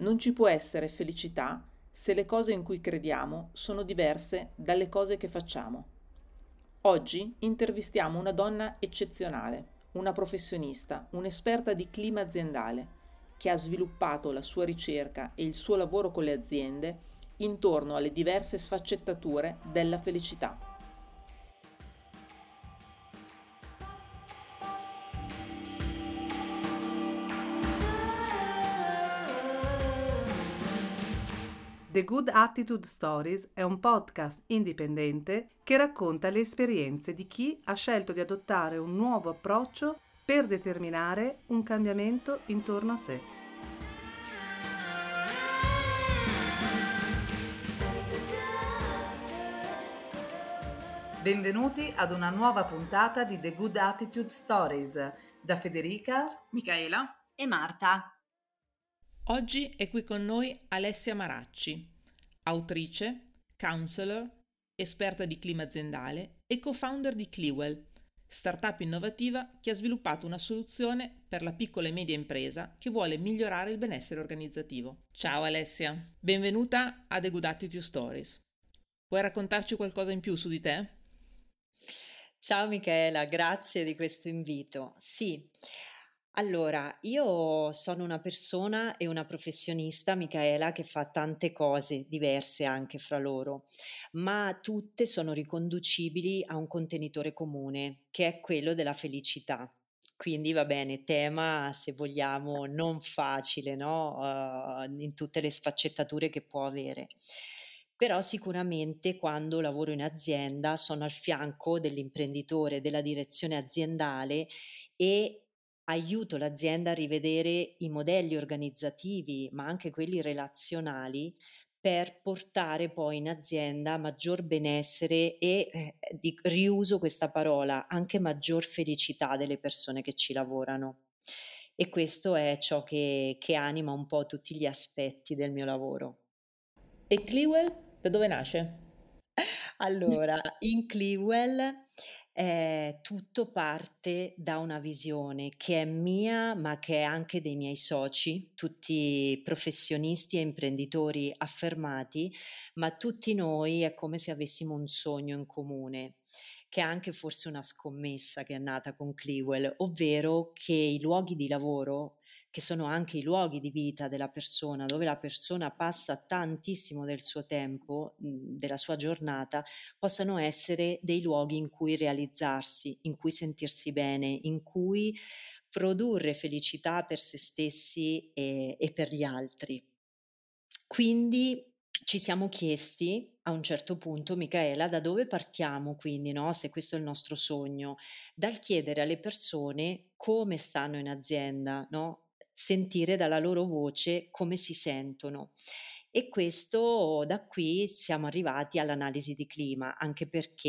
Non ci può essere felicità se le cose in cui crediamo sono diverse dalle cose che facciamo. Oggi intervistiamo una donna eccezionale, una professionista, un'esperta di clima aziendale, che ha sviluppato la sua ricerca e il suo lavoro con le aziende intorno alle diverse sfaccettature della felicità. The Good Attitude Stories è un podcast indipendente che racconta le esperienze di chi ha scelto di adottare un nuovo approccio per determinare un cambiamento intorno a sé. Benvenuti ad una nuova puntata di The Good Attitude Stories da Federica, Micaela e Marta. Oggi è qui con noi Alessia Maracci, autrice, counselor, esperta di clima aziendale e co-founder di Cliwell, startup innovativa che ha sviluppato una soluzione per la piccola e media impresa che vuole migliorare il benessere organizzativo. Ciao Alessia, benvenuta a The Good Attitude Stories. Vuoi raccontarci qualcosa in più su di te? Ciao Michela, grazie di questo invito. Sì. Allora, io sono una persona e una professionista, Micaela, che fa tante cose diverse anche fra loro, ma tutte sono riconducibili a un contenitore comune, che è quello della felicità. Quindi va bene, tema se vogliamo non facile, no? In tutte le sfaccettature che può avere. Però sicuramente quando lavoro in azienda sono al fianco dell'imprenditore, della direzione aziendale e aiuto l'azienda a rivedere i modelli organizzativi, ma anche quelli relazionali, per portare poi in azienda maggior benessere e, riuso questa parola, anche maggior felicità delle persone che ci lavorano. E questo è ciò che anima un po' tutti gli aspetti del mio lavoro. E Cliwell da dove nasce? Allora, in Cliwell tutto parte da una visione che è mia, ma che è anche dei miei soci, tutti professionisti e imprenditori affermati, ma tutti noi è come se avessimo un sogno in comune, che è anche forse una scommessa che è nata con Cliwell, ovvero che i luoghi di lavoro, che sono anche i luoghi di vita della persona, dove la persona passa tantissimo del suo tempo, della sua giornata, possano essere dei luoghi in cui realizzarsi, in cui sentirsi bene, in cui produrre felicità per se stessi e per gli altri. Quindi ci siamo chiesti a un certo punto, Micaela, da dove partiamo quindi, no? Se questo è il nostro sogno, dal chiedere alle persone come stanno in azienda, no? Sentire dalla loro voce come si sentono. E questo, da qui siamo arrivati all'analisi di clima, anche perché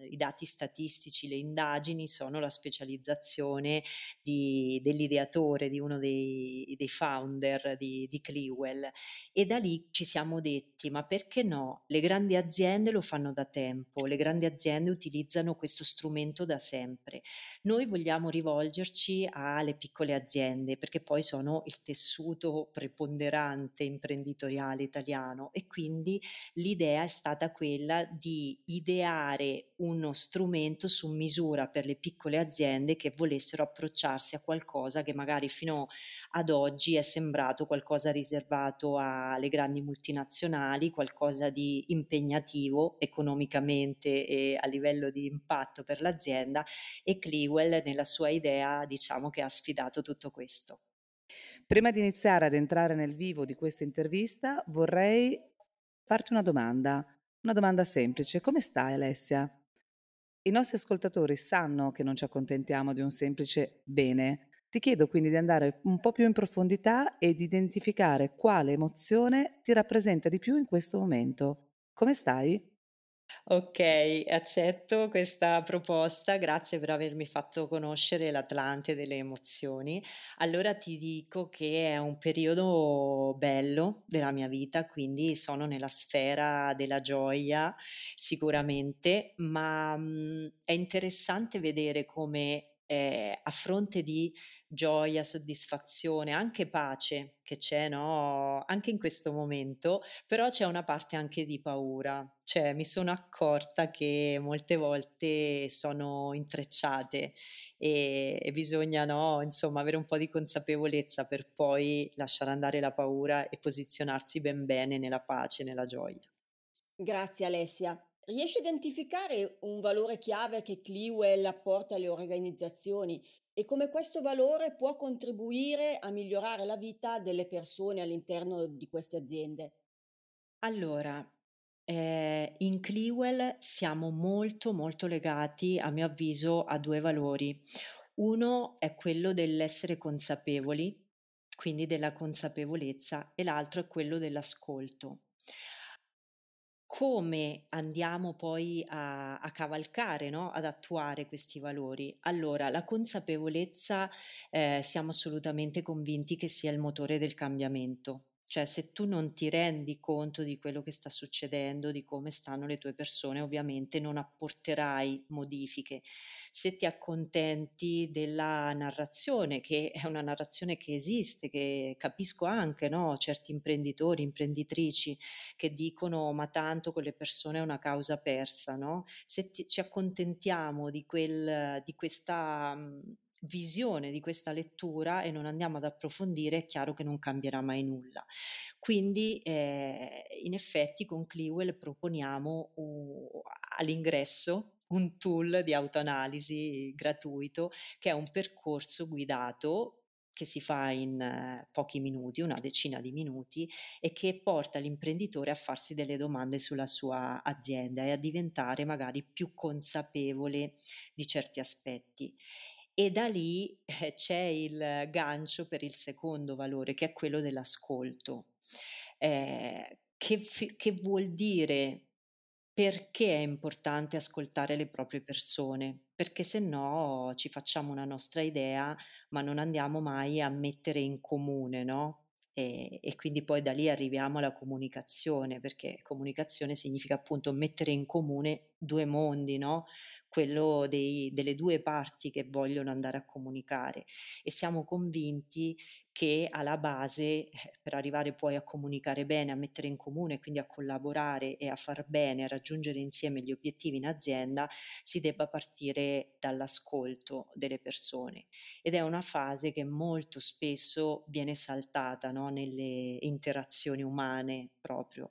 i dati statistici, le indagini sono la specializzazione dell'ideatore, di uno dei founder di Cliwell, e da lì ci siamo detti, ma perché no? Le grandi aziende lo fanno da tempo, le grandi aziende utilizzano questo strumento da sempre. Noi vogliamo rivolgerci alle piccole aziende, perché poi sono il tessuto preponderante imprenditoriale italiano, e quindi l'idea è stata quella di ideare uno strumento su misura per le piccole aziende che volessero approcciarsi a qualcosa che magari fino ad oggi è sembrato qualcosa riservato alle grandi multinazionali, qualcosa di impegnativo economicamente e a livello di impatto per l'azienda, e Cliwell nella sua idea diciamo che ha sfidato tutto questo. Prima di iniziare ad entrare nel vivo di questa intervista vorrei farti una domanda semplice. Come stai Alessia? I nostri ascoltatori sanno che non ci accontentiamo di un semplice bene. Ti chiedo quindi di andare un po' più in profondità e di identificare quale emozione ti rappresenta di più in questo momento. Come stai? Ok, accetto questa proposta, grazie per avermi fatto conoscere l'Atlante delle emozioni. Allora ti dico che è un periodo bello della mia vita, quindi sono nella sfera della gioia sicuramente, ma è interessante vedere come a fronte di gioia, soddisfazione, anche pace che c'è, no? Anche in questo momento, però c'è una parte anche di paura, cioè mi sono accorta che molte volte sono intrecciate e bisogna, no? Insomma, avere un po' di consapevolezza per poi lasciare andare la paura e posizionarsi ben bene nella pace, nella gioia. Grazie Alessia. Riesci a identificare un valore chiave che Cliwell apporta alle organizzazioni e come questo valore può contribuire a migliorare la vita delle persone all'interno di queste aziende? Allora, in Cliwell siamo molto molto legati, a mio avviso, a due valori. Uno è quello dell'essere consapevoli, quindi della consapevolezza, e l'altro è quello dell'ascolto. Come andiamo poi a cavalcare, no? Ad attuare questi valori? Allora, la consapevolezza siamo assolutamente convinti che sia il motore del cambiamento. Cioè, se tu non ti rendi conto di quello che sta succedendo, di come stanno le tue persone, ovviamente non apporterai modifiche. Se ti accontenti della narrazione, che è una narrazione che esiste, che capisco anche, no? Certi imprenditori, imprenditrici che dicono ma tanto quelle persone è una causa persa, no? Se ci accontentiamo di questa visione, di questa lettura e non andiamo ad approfondire, è chiaro che non cambierà mai nulla. Quindi in effetti con Cliwell proponiamo all'ingresso un tool di autoanalisi gratuito, che è un percorso guidato che si fa in pochi minuti, una decina di minuti, e che porta l'imprenditore a farsi delle domande sulla sua azienda e a diventare magari più consapevole di certi aspetti. E da lì c'è il gancio per il secondo valore, che è quello dell'ascolto, che vuol dire perché è importante ascoltare le proprie persone, perché se no ci facciamo una nostra idea ma non andiamo mai a mettere in comune, no? E quindi poi da lì arriviamo alla comunicazione, perché comunicazione significa appunto mettere in comune due mondi, no? Quello delle due parti che vogliono andare a comunicare, e siamo convinti che alla base, per arrivare poi a comunicare bene, a mettere in comune, quindi a collaborare e a far bene, a raggiungere insieme gli obiettivi in azienda, si debba partire dall'ascolto delle persone, ed è una fase che molto spesso viene saltata, no? Nelle interazioni umane proprio.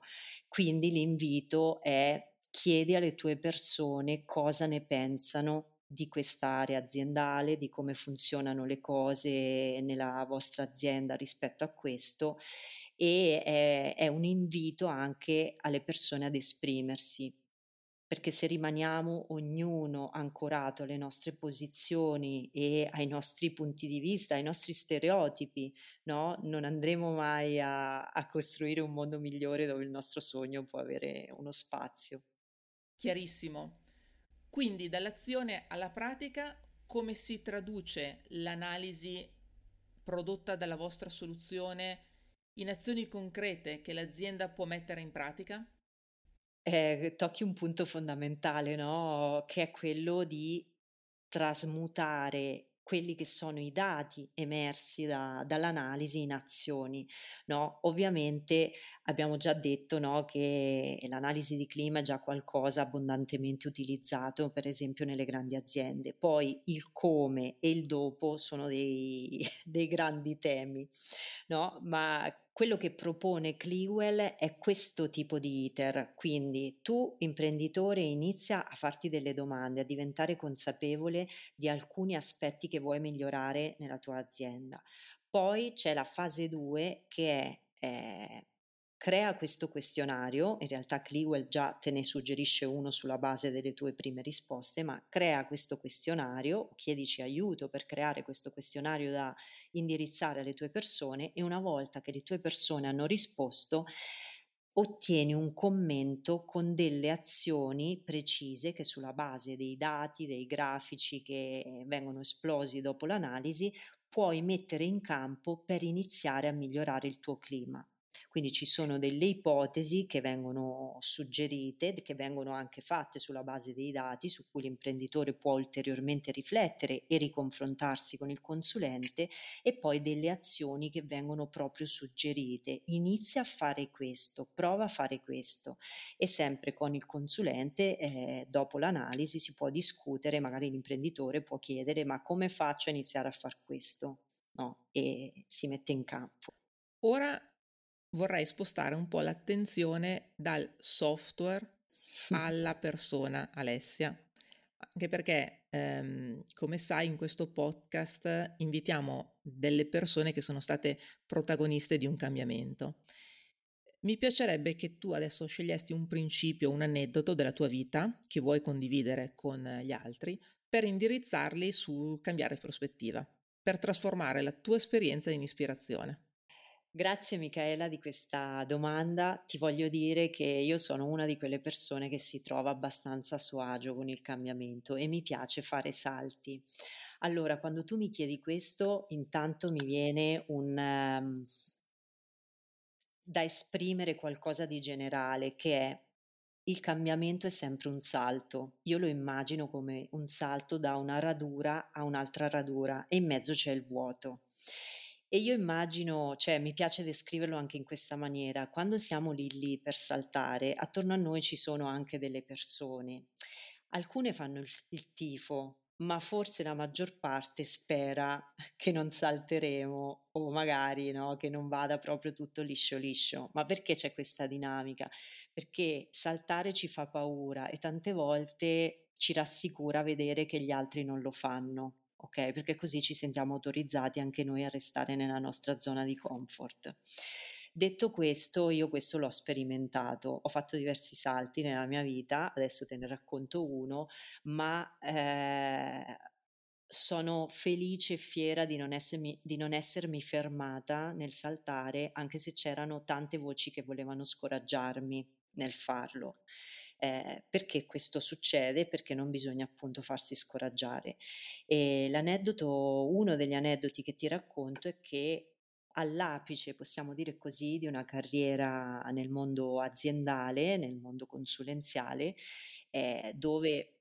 Quindi l'invito è: chiedi alle tue persone cosa ne pensano di quest'area aziendale, di come funzionano le cose nella vostra azienda rispetto a questo, e è un invito anche alle persone ad esprimersi, perché se rimaniamo ognuno ancorato alle nostre posizioni e ai nostri punti di vista, ai nostri stereotipi, no? Non andremo mai a costruire un mondo migliore dove il nostro sogno può avere uno spazio. Chiarissimo. Quindi dall'azione alla pratica, come si traduce l'analisi prodotta dalla vostra soluzione in azioni concrete che l'azienda può mettere in pratica? Tocchi un punto fondamentale, no? Che è quello di trasmutare quelli che sono i dati emersi dall'analisi in azioni, no? Ovviamente abbiamo già detto, no, che l'analisi di clima è già qualcosa abbondantemente utilizzato, per esempio nelle grandi aziende. Poi il come e il dopo sono dei grandi temi, no? Ma quello che propone Cliwell è questo tipo di iter, quindi tu imprenditore inizia a farti delle domande, a diventare consapevole di alcuni aspetti che vuoi migliorare nella tua azienda. Poi c'è la fase 2 che è crea questo questionario, in realtà Cliwell già te ne suggerisce uno sulla base delle tue prime risposte, ma crea questo questionario, chiedici aiuto per creare questo questionario da indirizzare alle tue persone, e una volta che le tue persone hanno risposto ottieni un commento con delle azioni precise che, sulla base dei dati, dei grafici che vengono esplosi dopo l'analisi, puoi mettere in campo per iniziare a migliorare il tuo clima. Quindi ci sono delle ipotesi che vengono suggerite, che vengono anche fatte sulla base dei dati, su cui l'imprenditore può ulteriormente riflettere e riconfrontarsi con il consulente, e poi delle azioni che vengono proprio suggerite. Inizia a fare questo, prova a fare questo, e sempre con il consulente dopo l'analisi si può discutere, magari l'imprenditore può chiedere: ma come faccio a iniziare a far questo? No, e si mette in campo. Ora vorrei spostare un po' l'attenzione dal software alla persona, Alessia, anche perché come sai, in questo podcast invitiamo delle persone che sono state protagoniste di un cambiamento. Mi piacerebbe che tu adesso scegliesti un principio, un aneddoto della tua vita che vuoi condividere con gli altri per indirizzarli sul cambiare prospettiva, per trasformare la tua esperienza in ispirazione. Grazie Michaela di questa domanda. Ti voglio dire che io sono una di quelle persone che si trova abbastanza a suo agio con il cambiamento e mi piace fare salti. Allora, quando tu mi chiedi questo, intanto mi viene da esprimere qualcosa di generale, che è: il cambiamento è sempre un salto. Io lo immagino come un salto da una radura a un'altra radura e in mezzo c'è il vuoto. E io immagino, cioè mi piace descriverlo anche in questa maniera: quando siamo lì per saltare, attorno a noi ci sono anche delle persone. Alcune fanno il tifo, ma forse la maggior parte spera che non salteremo, o magari no, che non vada proprio tutto liscio liscio. Ma perché c'è questa dinamica? Perché saltare ci fa paura e tante volte ci rassicura vedere che gli altri non lo fanno. Ok, perché così ci sentiamo autorizzati anche noi a restare nella nostra zona di comfort. Detto questo, io questo l'ho sperimentato, ho fatto diversi salti nella mia vita, adesso te ne racconto uno, ma sono felice e fiera di non essermi fermata nel saltare, anche se c'erano tante voci che volevano scoraggiarmi nel farlo. Perché questo succede? Perché non bisogna appunto farsi scoraggiare. E uno degli aneddoti che ti racconto è che all'apice, possiamo dire così, di una carriera nel mondo aziendale, nel mondo consulenziale, dove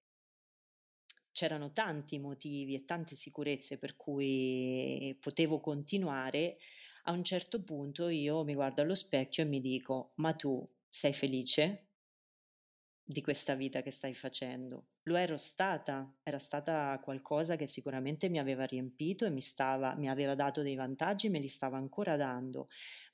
c'erano tanti motivi e tante sicurezze per cui potevo continuare, a un certo punto io mi guardo allo specchio e mi dico: ma tu sei felice di questa vita che stai facendo? Lo ero stata, era stata qualcosa che sicuramente mi aveva riempito e mi aveva dato dei vantaggi, me li stava ancora dando,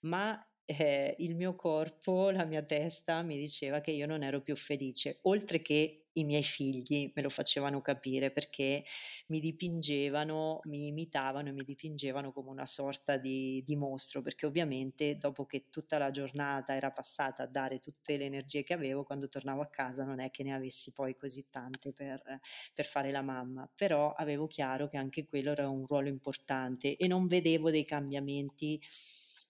ma il mio corpo, la mia testa mi diceva che io non ero più felice, oltre che i miei figli me lo facevano capire, perché mi imitavano e mi dipingevano come una sorta di mostro, perché ovviamente dopo che tutta la giornata era passata a dare tutte le energie che avevo, quando tornavo a casa non è che ne avessi poi così tante per fare la mamma, però avevo chiaro che anche quello era un ruolo importante e non vedevo dei cambiamenti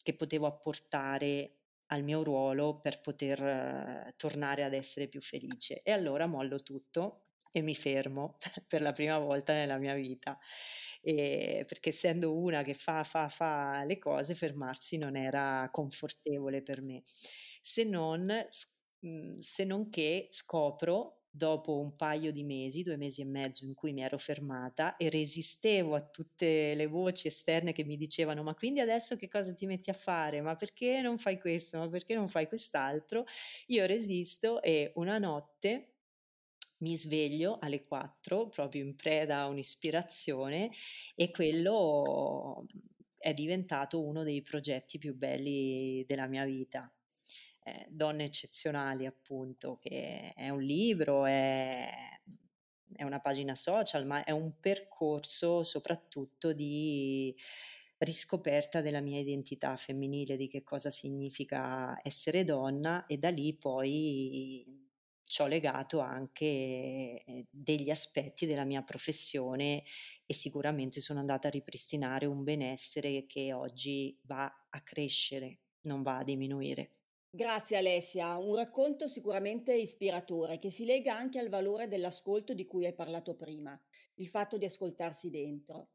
che potevo apportare al mio ruolo per poter tornare ad essere più felice. E allora mollo tutto e mi fermo per la prima volta nella mia vita, perché essendo una che fa le cose, fermarsi non era confortevole per me, se non che scopro, dopo un paio di mesi, 2 mesi e mezzo in cui mi ero fermata e resistevo a tutte le voci esterne che mi dicevano: ma quindi adesso che cosa ti metti a fare? Ma perché non fai questo? Ma perché non fai quest'altro? Io resisto e una notte mi sveglio alle 4, proprio in preda a un'ispirazione, e quello è diventato uno dei progetti più belli della mia vita. Donne eccezionali, appunto, che è un libro, è una pagina social, ma è un percorso soprattutto di riscoperta della mia identità femminile, di che cosa significa essere donna, e da lì poi ci ho legato anche degli aspetti della mia professione e sicuramente sono andata a ripristinare un benessere che oggi va a crescere, non va a diminuire. Grazie Alessia, un racconto sicuramente ispiratore che si lega anche al valore dell'ascolto di cui hai parlato prima, il fatto di ascoltarsi dentro.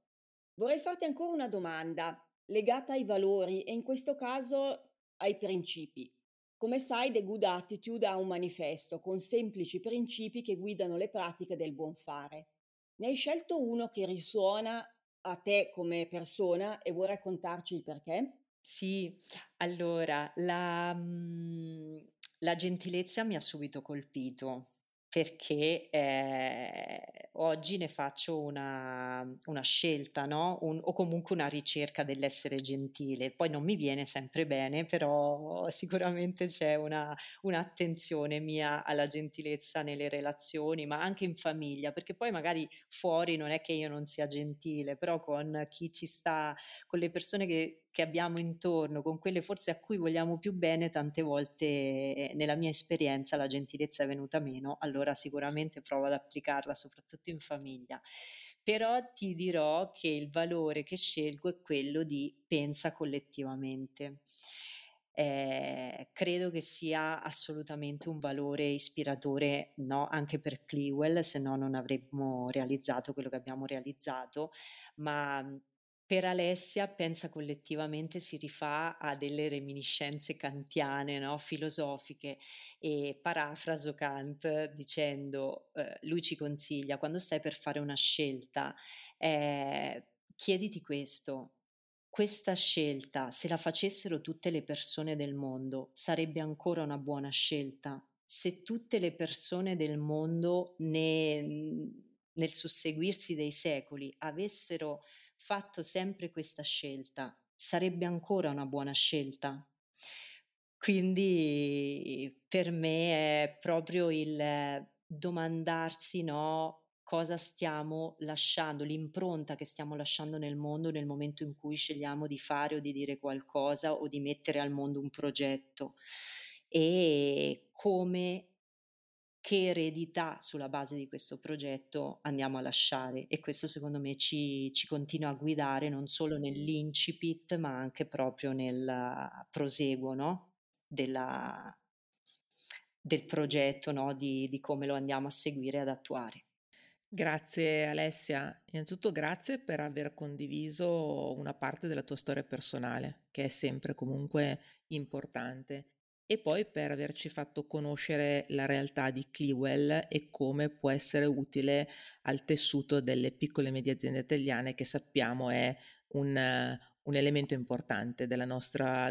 Vorrei farti ancora una domanda legata ai valori e in questo caso ai principi. Come sai, The Good Attitude ha un manifesto con semplici principi che guidano le pratiche del buon fare. Ne hai scelto uno che risuona a te come persona e vuoi raccontarci il perché? Sì, allora, la gentilezza mi ha subito colpito perché oggi ne faccio una scelta, no? O comunque una ricerca dell'essere gentile. Poi non mi viene sempre bene, però sicuramente c'è un'attenzione mia alla gentilezza nelle relazioni, ma anche in famiglia, perché poi magari fuori non è che io non sia gentile, però con chi ci sta, con le persone che abbiamo intorno, con quelle forse a cui vogliamo più bene, tante volte nella mia esperienza la gentilezza è venuta meno, allora sicuramente provo ad applicarla soprattutto in famiglia. Però ti dirò che il valore che scelgo è quello di pensa collettivamente. Credo che sia assolutamente un valore ispiratore, no? Anche per Cliwell, se no non avremmo realizzato quello che abbiamo realizzato, ma per Alessia pensa collettivamente si rifà a delle reminiscenze kantiane, no? Filosofiche, e parafraso Kant dicendo, lui ci consiglia, quando stai per fare una scelta, chiediti questo: questa scelta, se la facessero tutte le persone del mondo, sarebbe ancora una buona scelta? Se tutte le persone del mondo nel susseguirsi dei secoli avessero fatto sempre questa scelta, sarebbe ancora una buona scelta? Quindi per me è proprio il domandarsi, no, cosa stiamo lasciando, l'impronta che stiamo lasciando nel mondo nel momento in cui scegliamo di fare o di dire qualcosa o di mettere al mondo un progetto, e che eredità sulla base di questo progetto andiamo a lasciare. E questo secondo me ci continua a guidare non solo nell'incipit ma anche proprio nel proseguo, no? del progetto, no? Di come lo andiamo a seguire e ad attuare. Grazie Alessia, innanzitutto grazie per aver condiviso una parte della tua storia personale, che è sempre comunque importante, e poi per averci fatto conoscere la realtà di Cliwell e come può essere utile al tessuto delle piccole e medie aziende italiane, che sappiamo è un elemento importante della nostra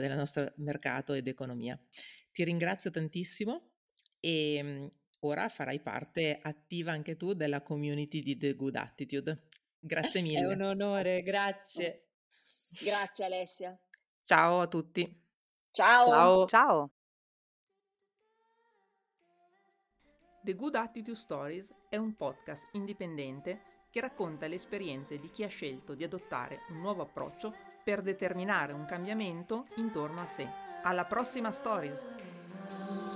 mercato ed economia. Ti ringrazio tantissimo, e ora farai parte attiva anche tu della community di The Good Attitude. Grazie mille. È un onore, grazie. Grazie Alessia. Ciao a tutti. Ciao. Ciao. The Good Attitude Stories è un podcast indipendente che racconta le esperienze di chi ha scelto di adottare un nuovo approccio per determinare un cambiamento intorno a sé. Alla prossima Stories!